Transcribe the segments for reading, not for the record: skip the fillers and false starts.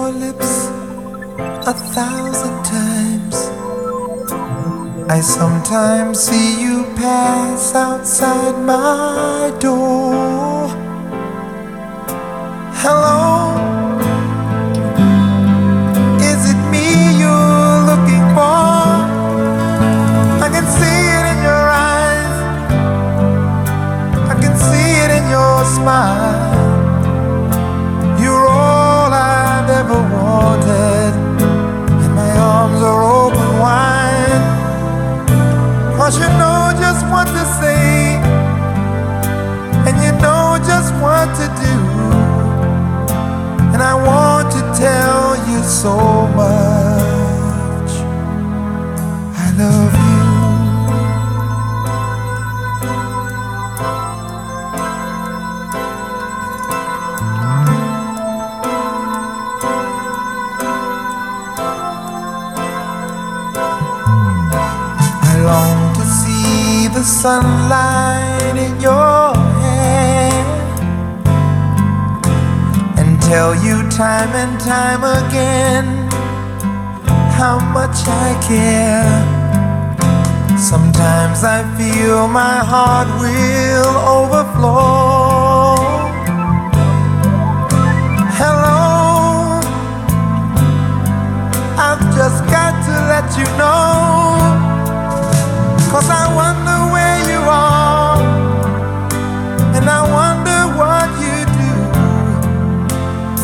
your lips 1,000 times. I sometimes see you pass outside my door. Hello, is it me you're looking for? I can see it in your eyes, I can see it in your smile. You're all I've ever wanted, and my arms are open wide, 'cause you know just what to say, and you know just what to do. And I want to tell you so much, I love you. I long to see the sunlight in your tell you time and time again how much I care. Sometimes I feel my heart will overflow. Hello, I've just got to let you know, 'cause I wonder where you are, and I wonder what you are.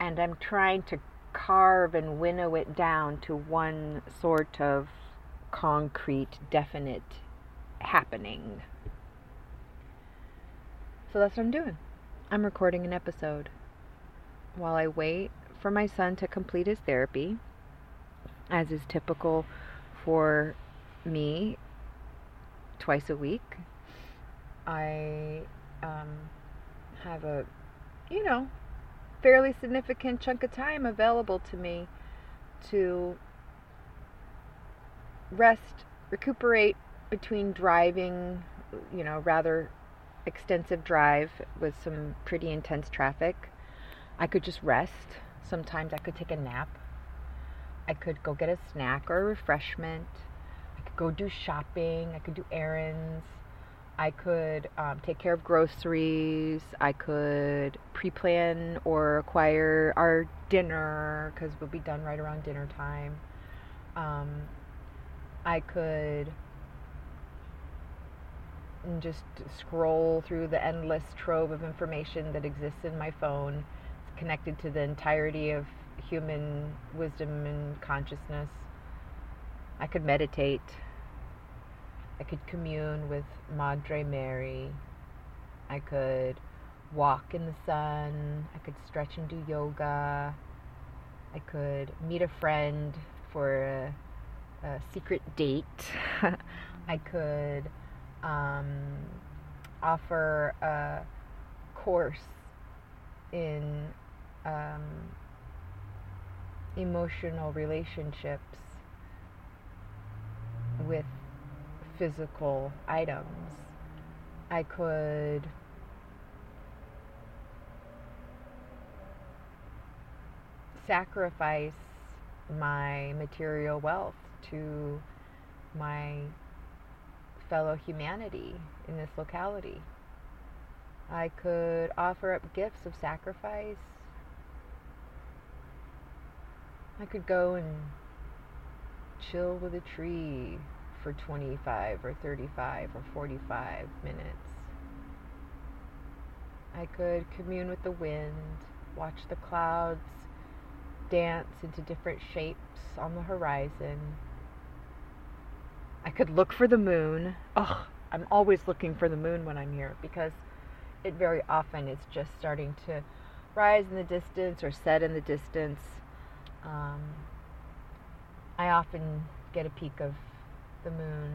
and I'm trying to carve and winnow it down to one sort of concrete, definite happening. So that's what I'm doing. I'm recording an episode while I wait for my son to complete his therapy, as is typical for me, twice a week. I have a, you know, fairly significant chunk of time available to me to rest, recuperate between driving, you know, rather extensive drive with some pretty intense traffic. I could just rest. Sometimes I could take a nap. I could go get a snack or a refreshment. I could go do shopping. I could do errands. I could take care of groceries. I could pre-plan or acquire our dinner because we'll be done right around dinner time. I could just scroll through the endless trove of information that exists in my phone. It's connected to the entirety of human wisdom and consciousness. I could meditate. I could commune with Madre Mary. I could walk in the sun. I could stretch and do yoga. I could meet a friend for a secret date. I could offer a course in emotional relationships with physical items. I could sacrifice my material wealth to my fellow humanity in this locality. I could offer up gifts of sacrifice. I could go and chill with a tree for 25 or 35 or 45 minutes. I could commune with the wind, watch the clouds dance into different shapes on the horizon. I could look for the moon. Oh, I'm always looking for the moon when I'm here because it very often is just starting to rise in the distance or set in the distance. I often get a peek of the moon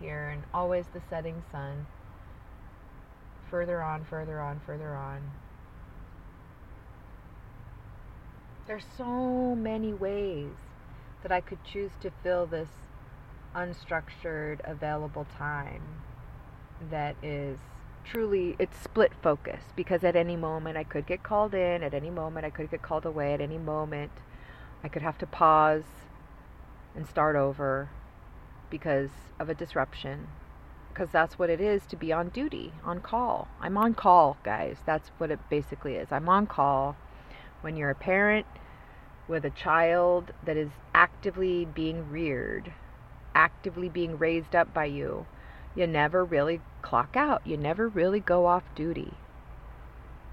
here, and always the setting sun. Further on, further on, further on. There's so many ways that I could choose to fill this unstructured, available time that is truly, it's split focus, because at any moment I could get called in, at any moment I could get called away, at any moment I could have to pause and start over because of a disruption, because that's what it is to be on duty, on call. I'm on call, guys. That's what it basically is. I'm on call. When you're a parent with a child that is actively being reared, actively being raised up by you, you never really clock out. You never really go off duty.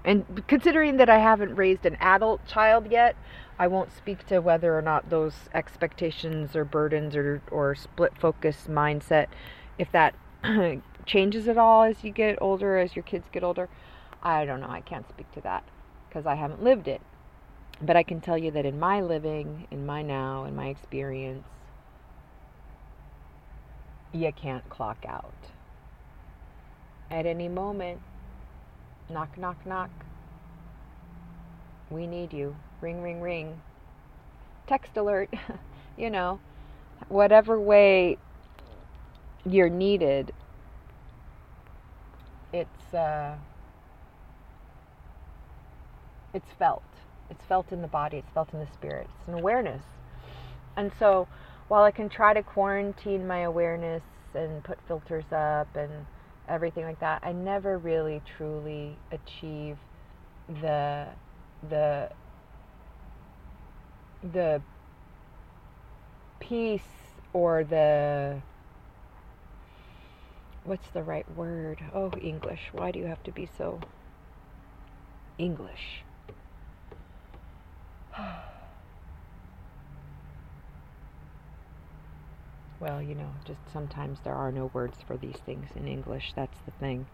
And considering that I haven't raised an adult child yet, I won't speak to whether or not those expectations or burdens or split focus mindset, if that changes at all as you get older, as your kids get older. I don't know. I can't speak to that because I haven't lived it. But I can tell you that in my living, in my now, in my experience, you can't clock out. At any moment, knock, knock, knock. We need you. Ring, ring, ring. Text alert. You know, whatever way you're needed, it's felt. It's felt in the body. It's felt in the spirit. It's an awareness. And so while I can try to quarantine my awareness and put filters up and everything like that, I never really truly achieve the peace or the, what's the right word? Oh, English. Why do you have to be so English? Well, you know, just sometimes there are no words for these things in English. That's the thing.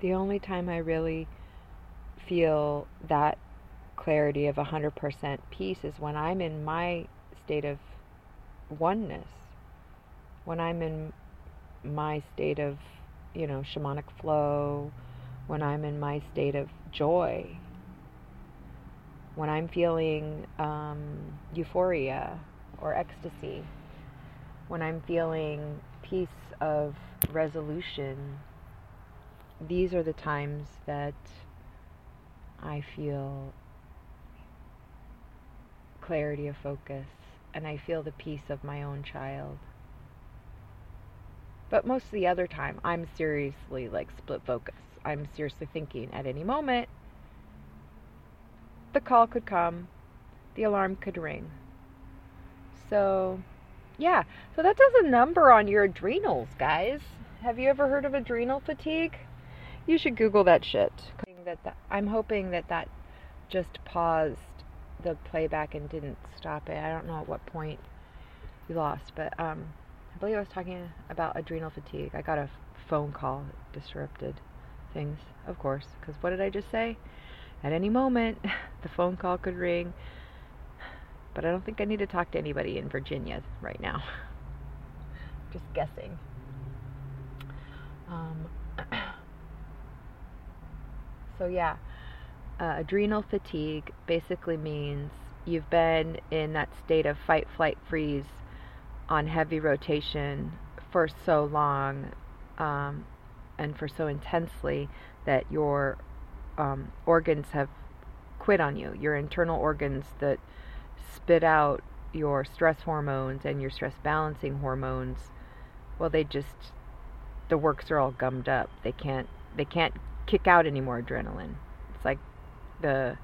The only time I really feel that clarity of 100% peace is when I'm in my state of oneness, when I'm in my state of, you know, shamanic flow, when I'm in my state of joy, when I'm feeling euphoria or ecstasy, when I'm feeling peace of resolution. These are the times that I feel clarity of focus, and I feel the peace of my own child. But most of the other time, I'm seriously like split focus. I'm seriously thinking at any moment, the call could come, the alarm could ring. So, yeah. So that does a number on your adrenals, guys. Have you ever heard of adrenal fatigue? You should Google that shit. I'm hoping that just paused the playback and didn't stop it. I don't know at what point you lost, but I believe I was talking about adrenal fatigue. I got a phone call that disrupted things, of course, because what did I just say? At any moment, the phone call could ring, but I don't think I need to talk to anybody in Virginia right now. Just guessing. So yeah, adrenal fatigue basically means you've been in that state of fight, flight, freeze on heavy rotation for so long and for so intensely that your organs have quit on you. Your internal organs that spit out your stress hormones and your stress balancing hormones, well, the works are all gummed up. They can't kick out any more adrenaline. It's like the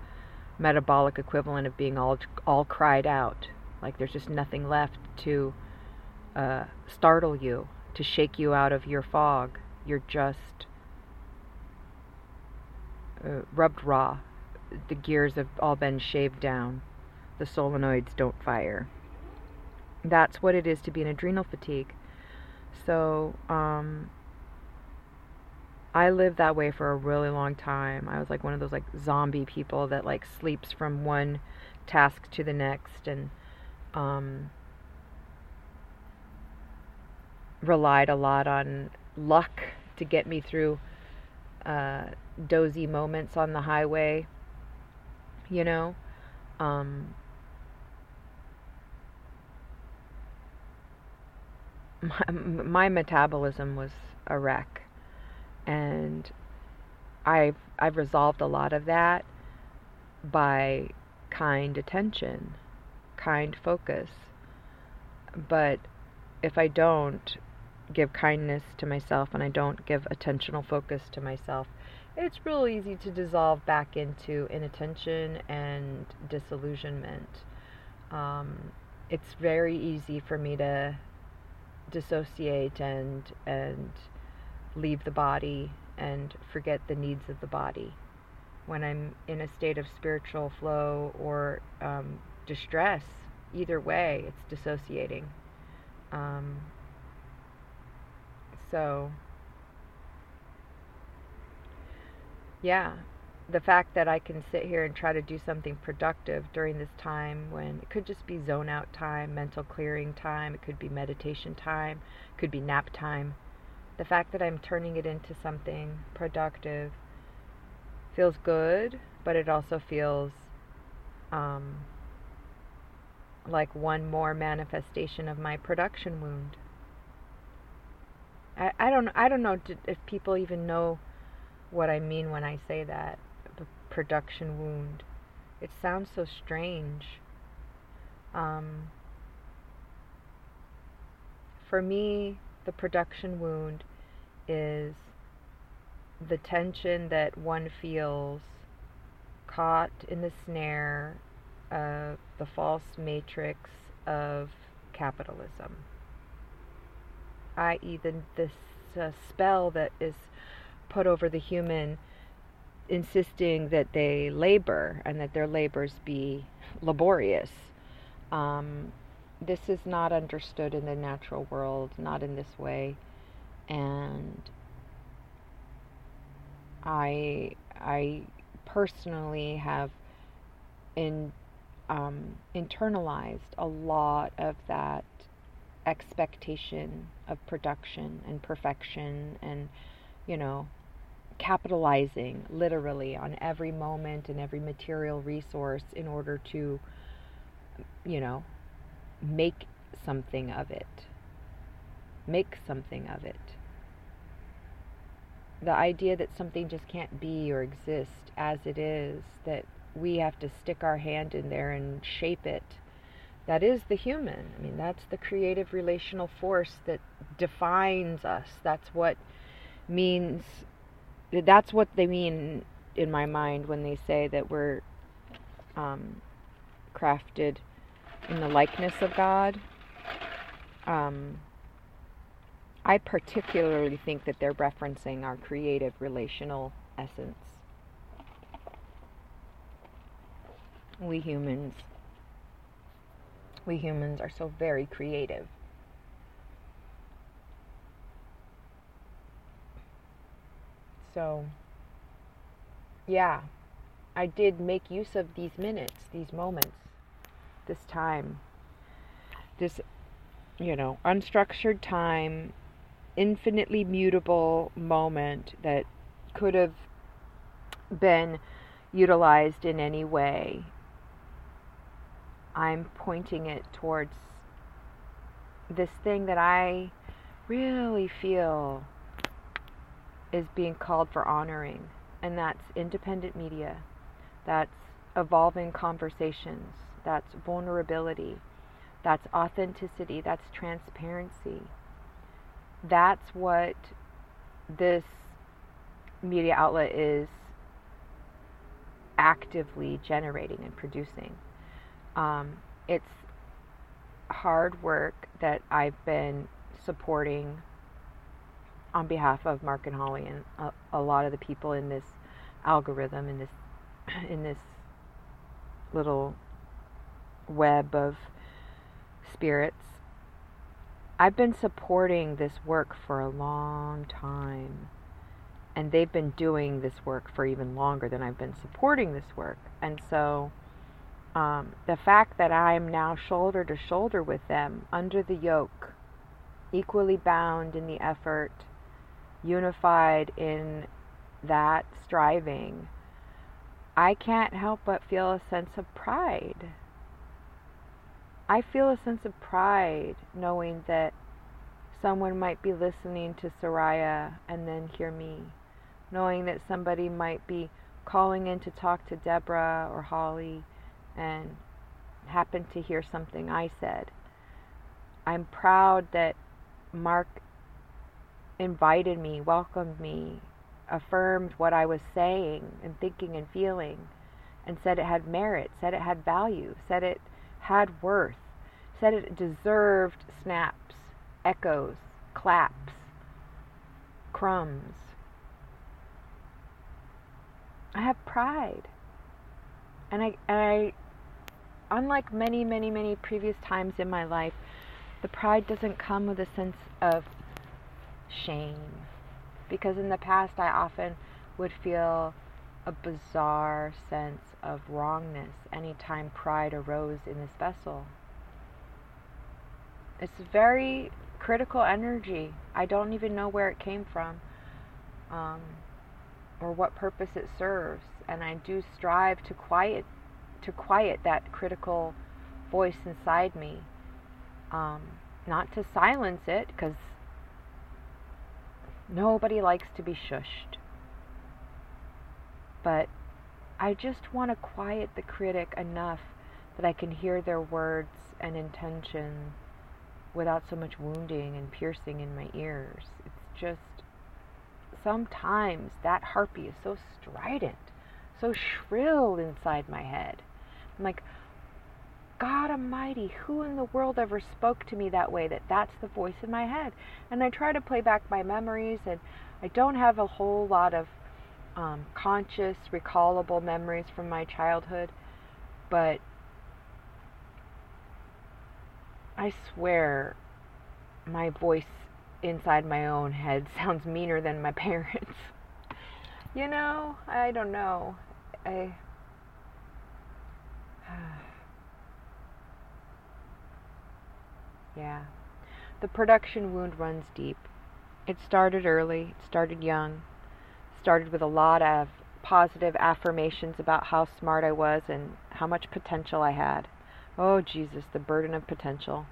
metabolic equivalent of being all cried out. Like there's just nothing left to startle you, to shake you out of your fog. You're just rubbed raw. The gears have all been shaved down. The solenoids don't fire. That's what it is to be in adrenal fatigue. So, I lived that way for a really long time. I was like one of those like zombie people that like sleeps from one task to the next and relied a lot on luck to get me through dozy moments on the highway, you know. My metabolism was a wreck. And I've resolved a lot of that by kind attention, kind focus. But if I don't give kindness to myself and I don't give attentional focus to myself, it's real easy to dissolve back into inattention and disillusionment. It's very easy for me to dissociate and leave the body and forget the needs of the body. When I'm in a state of spiritual flow or distress, either way, it's dissociating. So yeah, the fact that I can sit here and try to do something productive during this time when it could just be zone out time, mental clearing time, it could be meditation time, it could be nap time. The fact that I'm turning it into something productive feels good, but it also feels like one more manifestation of my production wound. I don't know if people even know what I mean when I say that, the production wound. It sounds so strange. For me, the production wound is the tension that one feels caught in the snare of the false matrix of capitalism, i.e. this spell that is put over the human, insisting that they labor and that their labors be laborious. This is not understood in the natural world, not in this way, and I personally have internalized a lot of that expectation of production and perfection and, you know, capitalizing literally on every moment and every material resource in order to, you know, make something of it. The idea that something just can't be or exist as it is, that we have to stick our hand in there and shape it. That is the human. I mean, that's the creative relational force that defines us. That's what they mean in my mind when they say that we're crafted in the likeness of God. I particularly think that they're referencing our creative relational essence. We humans are so very creative. So, yeah, I did make use of these minutes, these moments, this time, this, you know, unstructured time, infinitely mutable moment that could have been utilized in any way. I'm pointing it towards this thing that I really feel is being called for honoring, and that's independent media, that's evolving conversations, that's vulnerability, that's authenticity, that's transparency. That's what this media outlet is actively generating and producing. It's hard work that I've been supporting on behalf of Mark and Holly and a lot of the people in this algorithm, in this little web of spirits. I've been supporting this work for a long time, and they've been doing this work for even longer than I've been supporting this work. And so the fact that I'm now shoulder to shoulder with them, under the yoke, equally bound in the effort, unified in that striving, I can't help but feel a sense of pride. I feel a sense of pride knowing that someone might be listening to Soraya and then hear me, knowing that somebody might be calling in to talk to Deborah or Holly and happen to hear something I said. I'm proud that Mark invited me, welcomed me, affirmed what I was saying and thinking and feeling, and said it had merit, said it had value, said it had worth, said it deserved snaps, echoes, claps, crumbs. I have pride. And I, unlike many, many, many previous times in my life, the pride doesn't come with a sense of shame, because in the past I often would feel a bizarre sense of wrongness any time pride arose in this vessel. It's very critical energy. I don't even know where it came from or what purpose it serves. And I do strive to quiet that critical voice inside me. Not to silence it, because nobody likes to be shushed. But I just want to quiet the critic enough that I can hear their words and intention without so much wounding and piercing in my ears. It's just sometimes that harpy is so strident, so shrill inside my head. I'm like, God almighty, who in the world ever spoke to me that way, that's the voice in my head? And I try to play back my memories, and I don't have a whole lot of conscious, recallable memories from my childhood, but I swear my voice inside my own head sounds meaner than my parents. You know, I don't know. Yeah. The production wound runs deep. It started early. It started young. It started with a lot of positive affirmations about how smart I was and how much potential I had. Oh, Jesus, the burden of potential.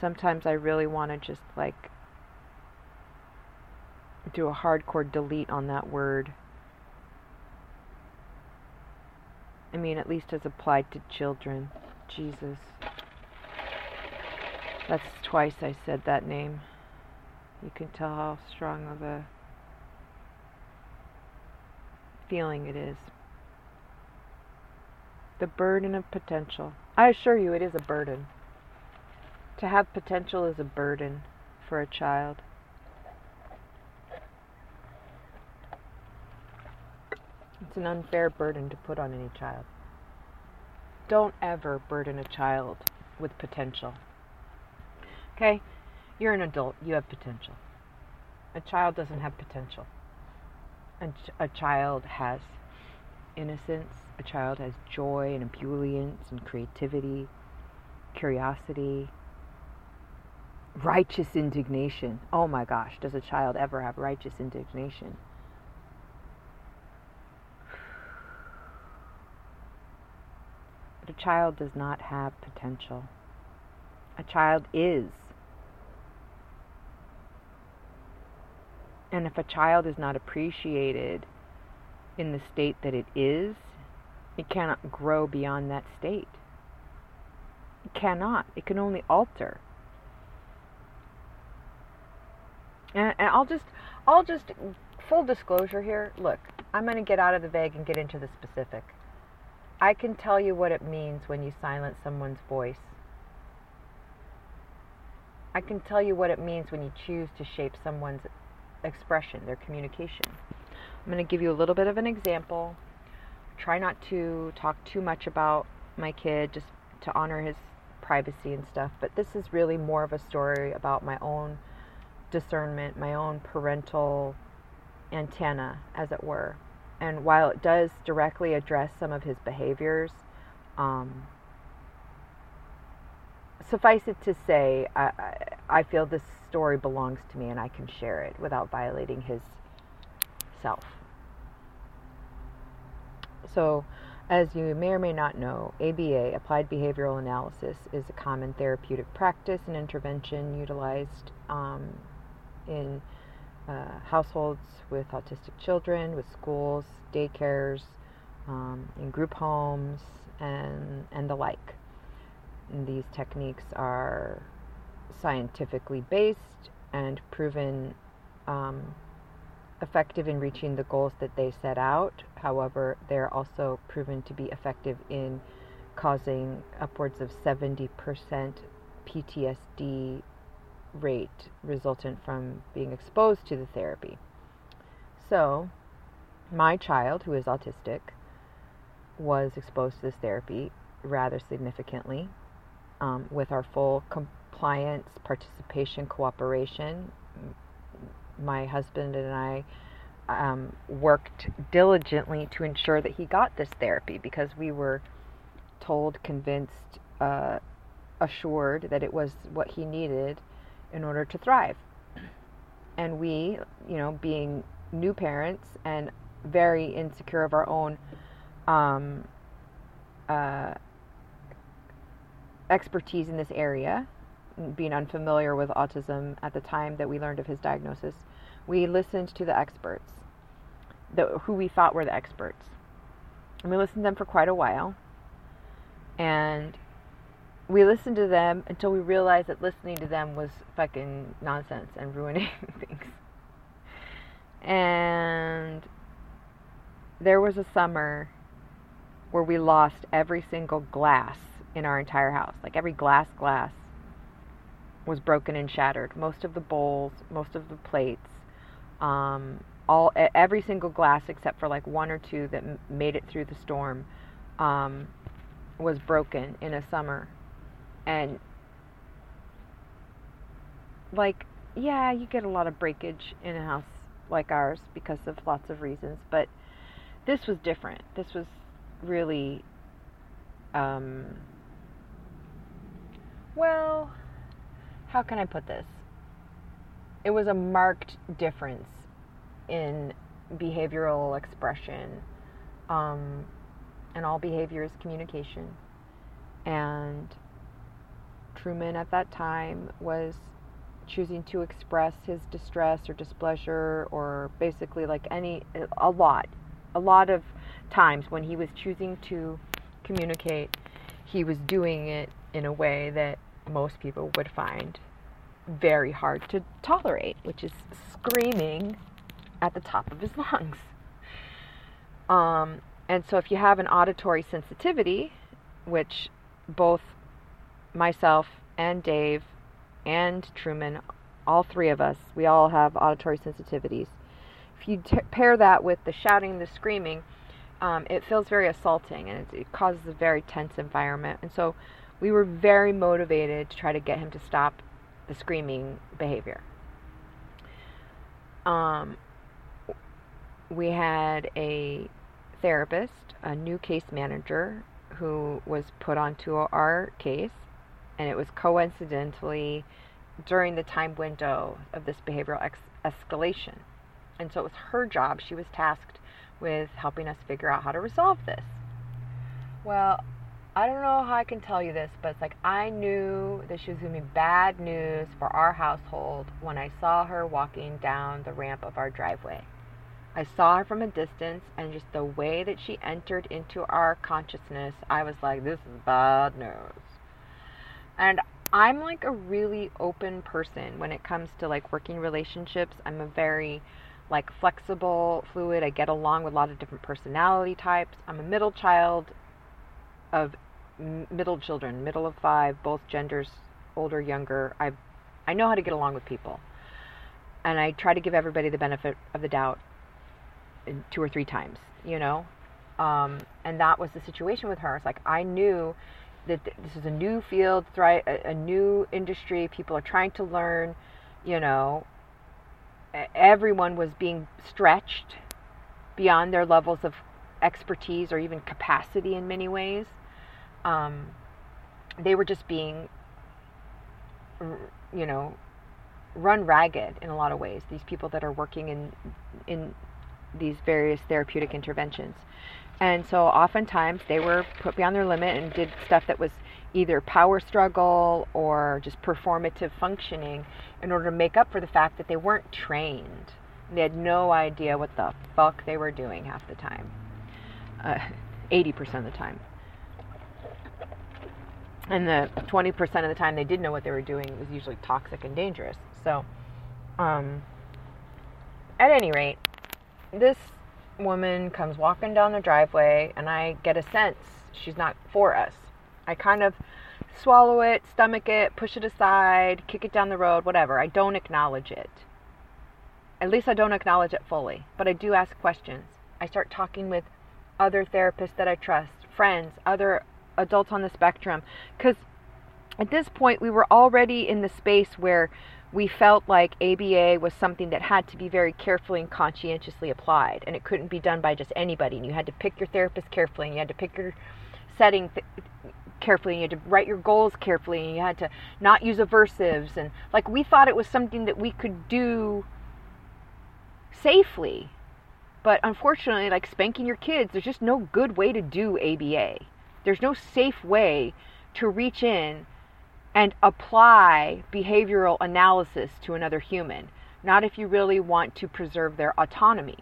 Sometimes I really want to just, like, do a hardcore delete on that word. I mean, at least as applied to children. Jesus. That's twice I said that name. You can tell how strong of a feeling it is. The burden of potential. I assure you, it is a burden. To have potential is a burden for a child. It's an unfair burden to put on any child. Don't ever burden a child with potential. Okay, you're an adult, you have potential. A child doesn't have potential. A child has innocence, a child has joy and ebullience and creativity, curiosity, righteous indignation. Oh my gosh, does a child ever have righteous indignation? But a child does not have potential. A child is. And if a child is not appreciated in the state that it is, it cannot grow beyond that state. It cannot. It can only alter. And I'll just full disclosure here. Look, I'm going to get out of the vague and get into the specific. I can tell you what it means when you silence someone's voice. I can tell you what it means when you choose to shape someone's expression, their communication. I'm going to give you a little bit of an example. Try not to talk too much about my kid, just to honor his privacy and stuff. But this is really more of a story about my own discernment, my own parental antenna, as it were. And while it does directly address some of his behaviors, suffice it to say, I feel this story belongs to me and I can share it without violating his self. So, as you may or may not know, ABA, Applied Behavioral Analysis, is a common therapeutic practice and intervention utilized in households with autistic children, with schools, daycares, in group homes, and the like. And these techniques are scientifically based and proven effective in reaching the goals that they set out. However, they're also proven to be effective in causing upwards of 70% PTSD rate resultant from being exposed to the therapy. So, my child, who is autistic, was exposed to this therapy rather significantly. With our full compliance, participation, cooperation, my husband and I worked diligently to ensure that he got this therapy, because we were told, convinced, assured that it was what he needed in order to thrive. And we, you know, being new parents and very insecure of our own expertise in this area, being unfamiliar with autism at the time that we learned of his diagnosis, we listened to the experts, who we thought were the experts. And we listened to them for quite a while. And we listened to them until we realized that listening to them was fucking nonsense and ruining things. And there was a summer where we lost every single glass in our entire house. Like every glass was broken and shattered. Most of the bowls, most of the plates, every single glass except for like one or two that made it through the storm, was broken in a summer. And like, yeah, you get a lot of breakage in a house like ours because of lots of reasons, but this was different. This was really, well, how can I put this? It was a marked difference in behavioral expression, and all behavior is communication. And Truman at that time was choosing to express his distress or displeasure, or basically like a lot of times when he was choosing to communicate, he was doing it in a way that most people would find very hard to tolerate, which is screaming at the top of his lungs. And so if you have an auditory sensitivity, which both myself and Dave and Truman, all three of us, we all have auditory sensitivities. If you pair that with the shouting, the screaming, it feels very assaulting, and it causes a very tense environment. And so we were very motivated to try to get him to stop the screaming behavior. We had a therapist, a new case manager, who was put onto our case, and it was coincidentally during the time window of this behavioral escalation. And so it was her job. She was tasked with helping us figure out how to resolve this. Well, I don't know how I can tell you this, but it's like I knew that she was going to be bad news for our household when I saw her walking down the ramp of our driveway. I saw her from a distance, and just the way that she entered into our consciousness, I was like, this is bad news. And I'm like a really open person when it comes to like working relationships. I'm a very like flexible, fluid. I get along with a lot of different personality types. I'm a middle child of middle children, middle of five, both genders, older, younger. I know how to get along with people. And I try to give everybody the benefit of the doubt 2 or 3 times, you know? And that was the situation with her. It's like, I knew that this is a new field, a new industry. People are trying to learn, you know, everyone was being stretched beyond their levels of expertise or even capacity in many ways. They were just being, you know, run ragged in a lot of ways. These people that are working in these various therapeutic interventions. And so oftentimes they were put beyond their limit and did stuff that was either power struggle or just performative functioning in order to make up for the fact that they weren't trained. They had no idea what the fuck they were doing half the time, 80% of the time. And the 20% of the time they did know what they were doing, it was usually toxic and dangerous. So at any rate, this woman comes walking down the driveway, and I get a sense she's not for us. I kind of swallow it, stomach it, push it aside, kick it down the road, whatever. I don't acknowledge it. At least I don't acknowledge it fully, but I do ask questions. I start talking with other therapists that I trust, friends, other adults on the spectrum, because at this point we were already in the space where we felt like ABA was something that had to be very carefully and conscientiously applied, and it couldn't be done by just anybody, and you had to pick your therapist carefully, and you had to pick your setting carefully, and you had to write your goals carefully, and you had to not use aversives, and like we thought it was something that we could do safely. But unfortunately, like spanking your kids, there's just no good way to do ABA. There's no safe way to reach in and apply behavioral analysis to another human. Not if you really want to preserve their autonomy.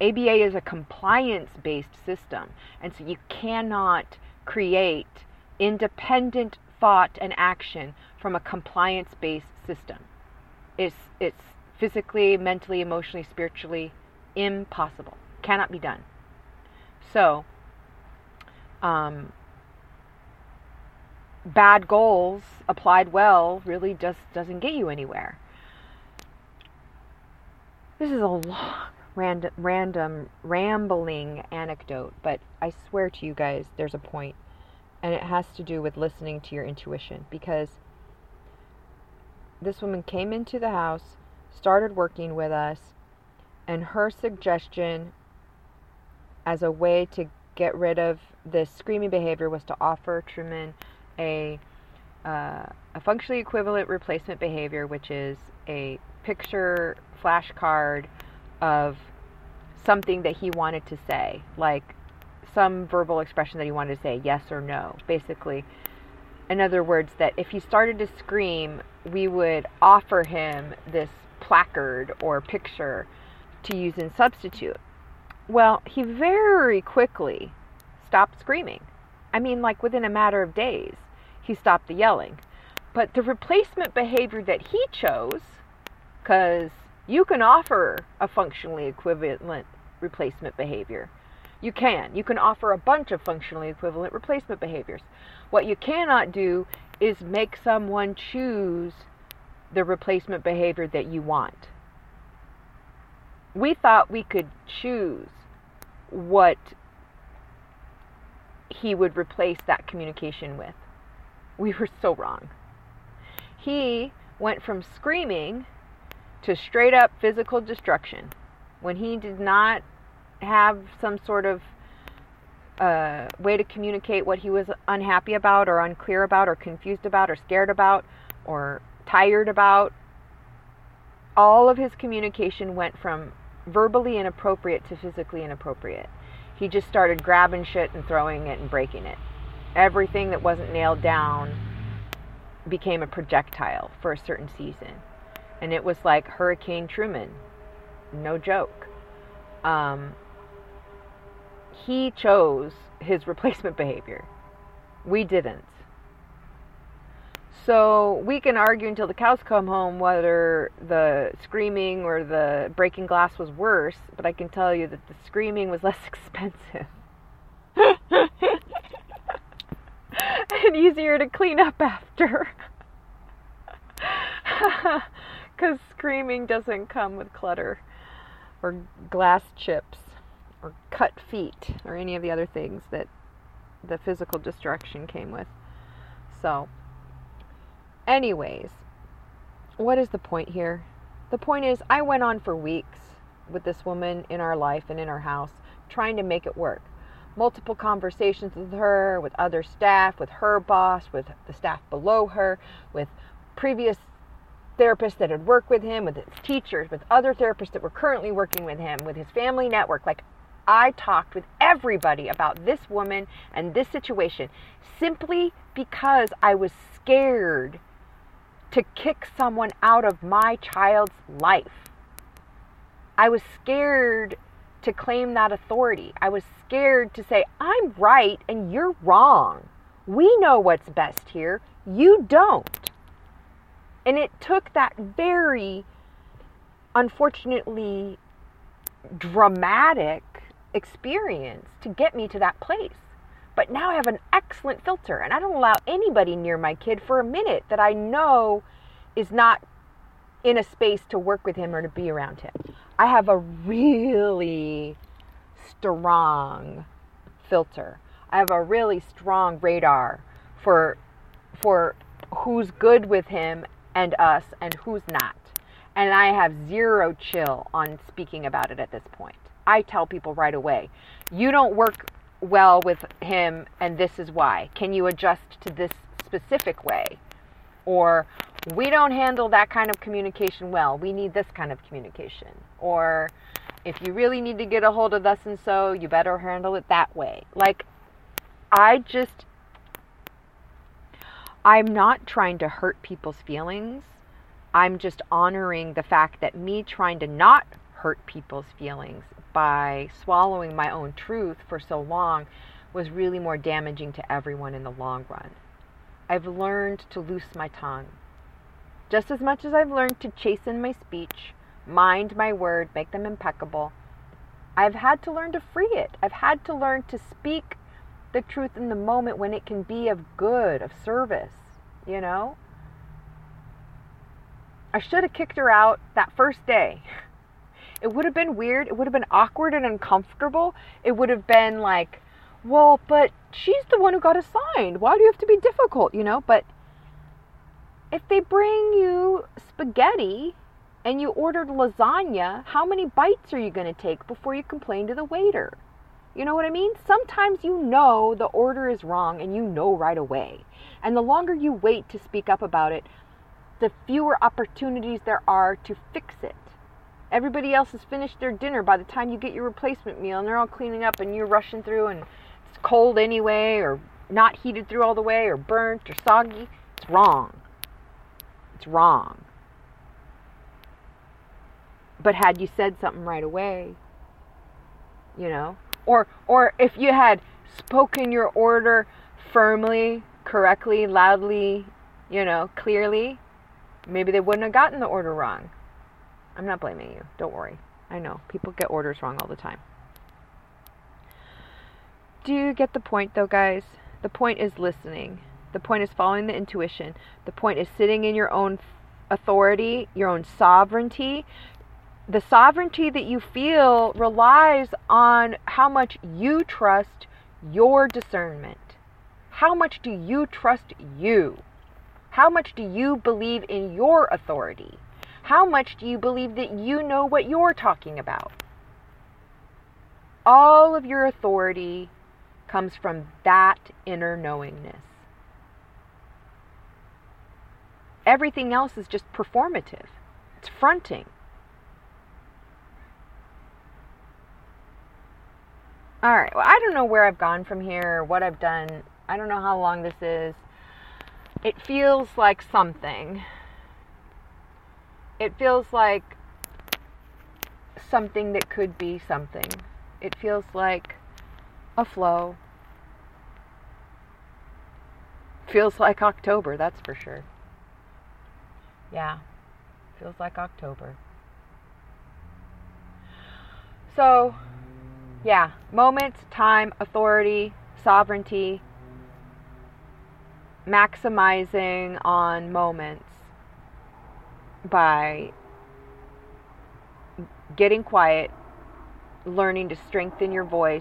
ABA is a compliance-based system, and so you cannot create independent thought and action from a compliance-based system. It's physically, mentally, emotionally, spiritually impossible. Cannot be done. So, bad goals applied well really just doesn't get you anywhere. This is a long, random rambling anecdote, but I swear to you guys, there's a point, and it has to do with listening to your intuition, because this woman came into the house, started working with us, and her suggestion as a way to get rid of this screaming behavior was to offer Truman a functionally equivalent replacement behavior, which is a picture flashcard of something that he wanted to say, like some verbal expression that he wanted to say, yes or no, basically. In other words, that if he started to scream, we would offer him this placard or picture to use in substitute. Well, he very quickly stopped screaming. I mean, like within a matter of days, he stopped the yelling. But the replacement behavior that he chose, because you can offer a functionally equivalent replacement behavior. You can offer a bunch of functionally equivalent replacement behaviors. What you cannot do is make someone choose the replacement behavior that you want. We thought we could choose what he would replace that communication with. We were so wrong. He went from screaming to straight up physical destruction. When he did not have some sort of way to communicate what he was unhappy about or unclear about or confused about or scared about or tired about, all of his communication went from verbally inappropriate to physically inappropriate. He just started grabbing shit and throwing it and breaking it. Everything that wasn't nailed down became a projectile for a certain season. And it was like Hurricane Truman. No joke. He chose his replacement behavior. We didn't. So we can argue until the cows come home whether the screaming or the breaking glass was worse, but I can tell you that the screaming was less expensive and easier to clean up after, because screaming doesn't come with clutter or glass chips or cut feet or any of the other things that the physical destruction came with. So anyways, what is the point here? The point is, I went on for weeks with this woman in our life and in our house, trying to make it work. Multiple conversations with her, with other staff, with her boss, with the staff below her, with previous therapists that had worked with him, with his teachers, with other therapists that were currently working with him, with his family network. Like, I talked with everybody about this woman and this situation simply because I was scared to kick someone out of my child's life. I was scared to claim that authority. I was scared to say, I'm right and you're wrong. We know what's best here. You don't. And it took that very, unfortunately, dramatic experience to get me to that place. But now I have an excellent filter, and I don't allow anybody near my kid for a minute that I know is not in a space to work with him or to be around him. I have a really strong filter. I have a really strong radar for who's good with him and us and who's not. And I have zero chill on speaking about it at this point. I tell people right away, you don't work well with him and this is why. Can you adjust to this specific way? Or we don't handle that kind of communication well. We need this kind of communication. Or if you really need to get a hold of thus and so, you better handle it that way. Like, I'm not trying to hurt people's feelings. I'm just honoring the fact that me trying to not hurt people's feelings by swallowing my own truth for so long was really more damaging to everyone in the long run. I've learned to loose my tongue. Just as much as I've learned to chasten my speech, mind my word, make them impeccable, I've had to learn to free it. I've had to learn to speak the truth in the moment when it can be of good, of service, you know? I should have kicked her out that first day. It would have been weird. It would have been awkward and uncomfortable. It would have been like, well, but she's the one who got assigned. Why do you have to be difficult, you know? But if they bring you spaghetti and you ordered lasagna, how many bites are you going to take before you complain to the waiter? You know what I mean? Sometimes you know the order is wrong and you know right away. And the longer you wait to speak up about it, the fewer opportunities there are to fix it. Everybody else has finished their dinner by the time you get your replacement meal, and they're all cleaning up and you're rushing through, and it's cold anyway, or not heated through all the way, or burnt or soggy. It's wrong. It's wrong. But had you said something right away, you know, or if you had spoken your order firmly, correctly, loudly, you know, clearly, maybe they wouldn't have gotten the order wrong. I'm not blaming you. Don't worry. I know. People get orders wrong all the time. Do you get the point, though, guys? The point is listening. The point is following the intuition. The point is sitting in your own authority, your own sovereignty. The sovereignty that you feel relies on how much you trust your discernment. How much do you trust you? How much do you believe in your authority? How much do you believe that you know what you're talking about? All of your authority comes from that inner knowingness. Everything else is just performative. It's fronting. All right, well, I don't know where I've gone from here, what I've done. I don't know how long this is. It feels like something. It feels like something that could be something. It feels like a flow. Feels like October, that's for sure. Yeah, feels like October. So, yeah, moments, time, authority, sovereignty. Maximizing on moments by getting quiet, learning to strengthen your voice.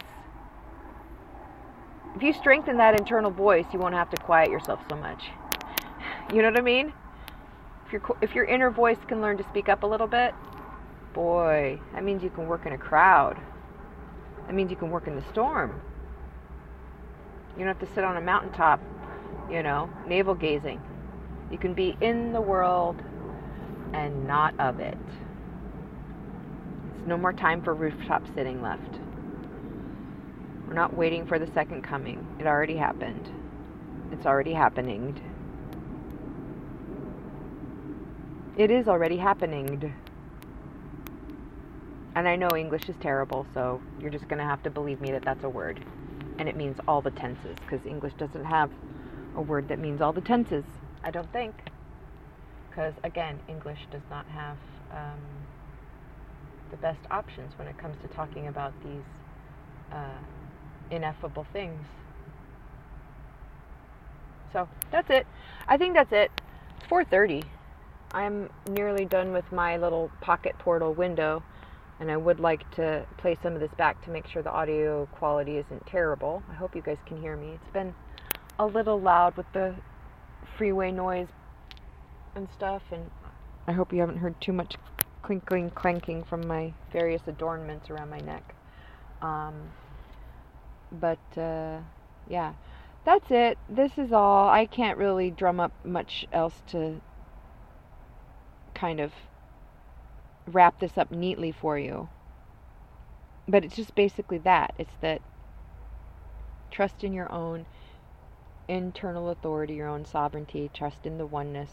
If you strengthen that internal voice, you won't have to quiet yourself so much. You know what I mean? If your inner voice can learn to speak up a little bit, boy, that means you can work in a crowd. That means you can work in the storm. You don't have to sit on a mountaintop, you know, navel gazing. You can be in the world and not of it. There's no more time for rooftop sitting left. We're not waiting for the second coming. It already happened. It's already happening. It is already happening. And I know English is terrible, so you're just going to have to believe me that that's a word. And it means all the tenses, because English doesn't have a word that means all the tenses, I don't think. Because, again, English does not have the best options when it comes to talking about these ineffable things. So, that's it. I think that's it. It's 4:30. I'm nearly done with my little pocket portal window, and I would like to play some of this back to make sure the audio quality isn't terrible. I hope you guys can hear me. It's been a little loud with the freeway noise and stuff, and I hope you haven't heard too much clinkling, clanking from my various adornments around my neck. Yeah, that's it. This is all. I can't really drum up much else to kind of wrap this up neatly for you. But it's just basically that. It's that trust in your own internal authority, your own sovereignty, trust in the oneness,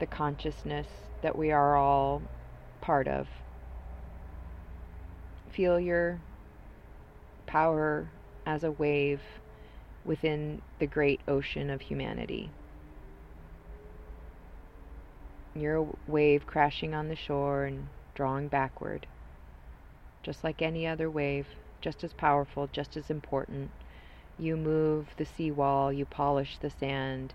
the consciousness that we are all part of. Feel your power as a wave within the great ocean of humanity. You're a wave crashing on the shore and drawing backward, just like any other wave, just as powerful, just as important. You move the seawall, you polish the sand,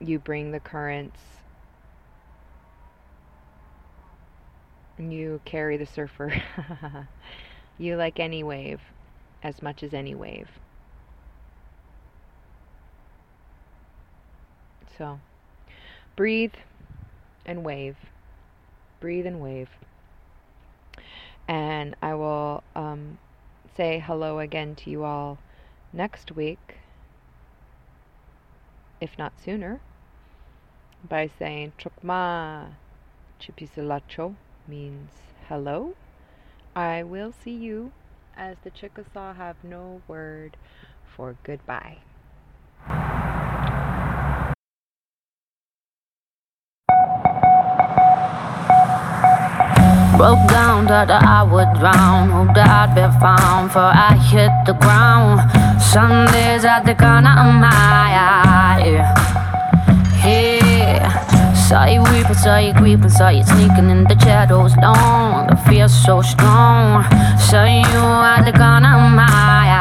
you bring the currents, you carry the surfer. You like any wave, as much as any wave. So, breathe and wave. Breathe and wave. And I will say hello again to you all next week, if not sooner, by saying Chukma Chipisilacho means hello. I will see you, as the Chickasaw have no word for goodbye. Broke down that I would drown, hoped I'd be found, for I hit the ground. Sundays at the corner of my eye. Hey, saw you weeping, saw you creeping, saw you sneaking in the shadows long. The fear so strong, saw you at the corner of my eye.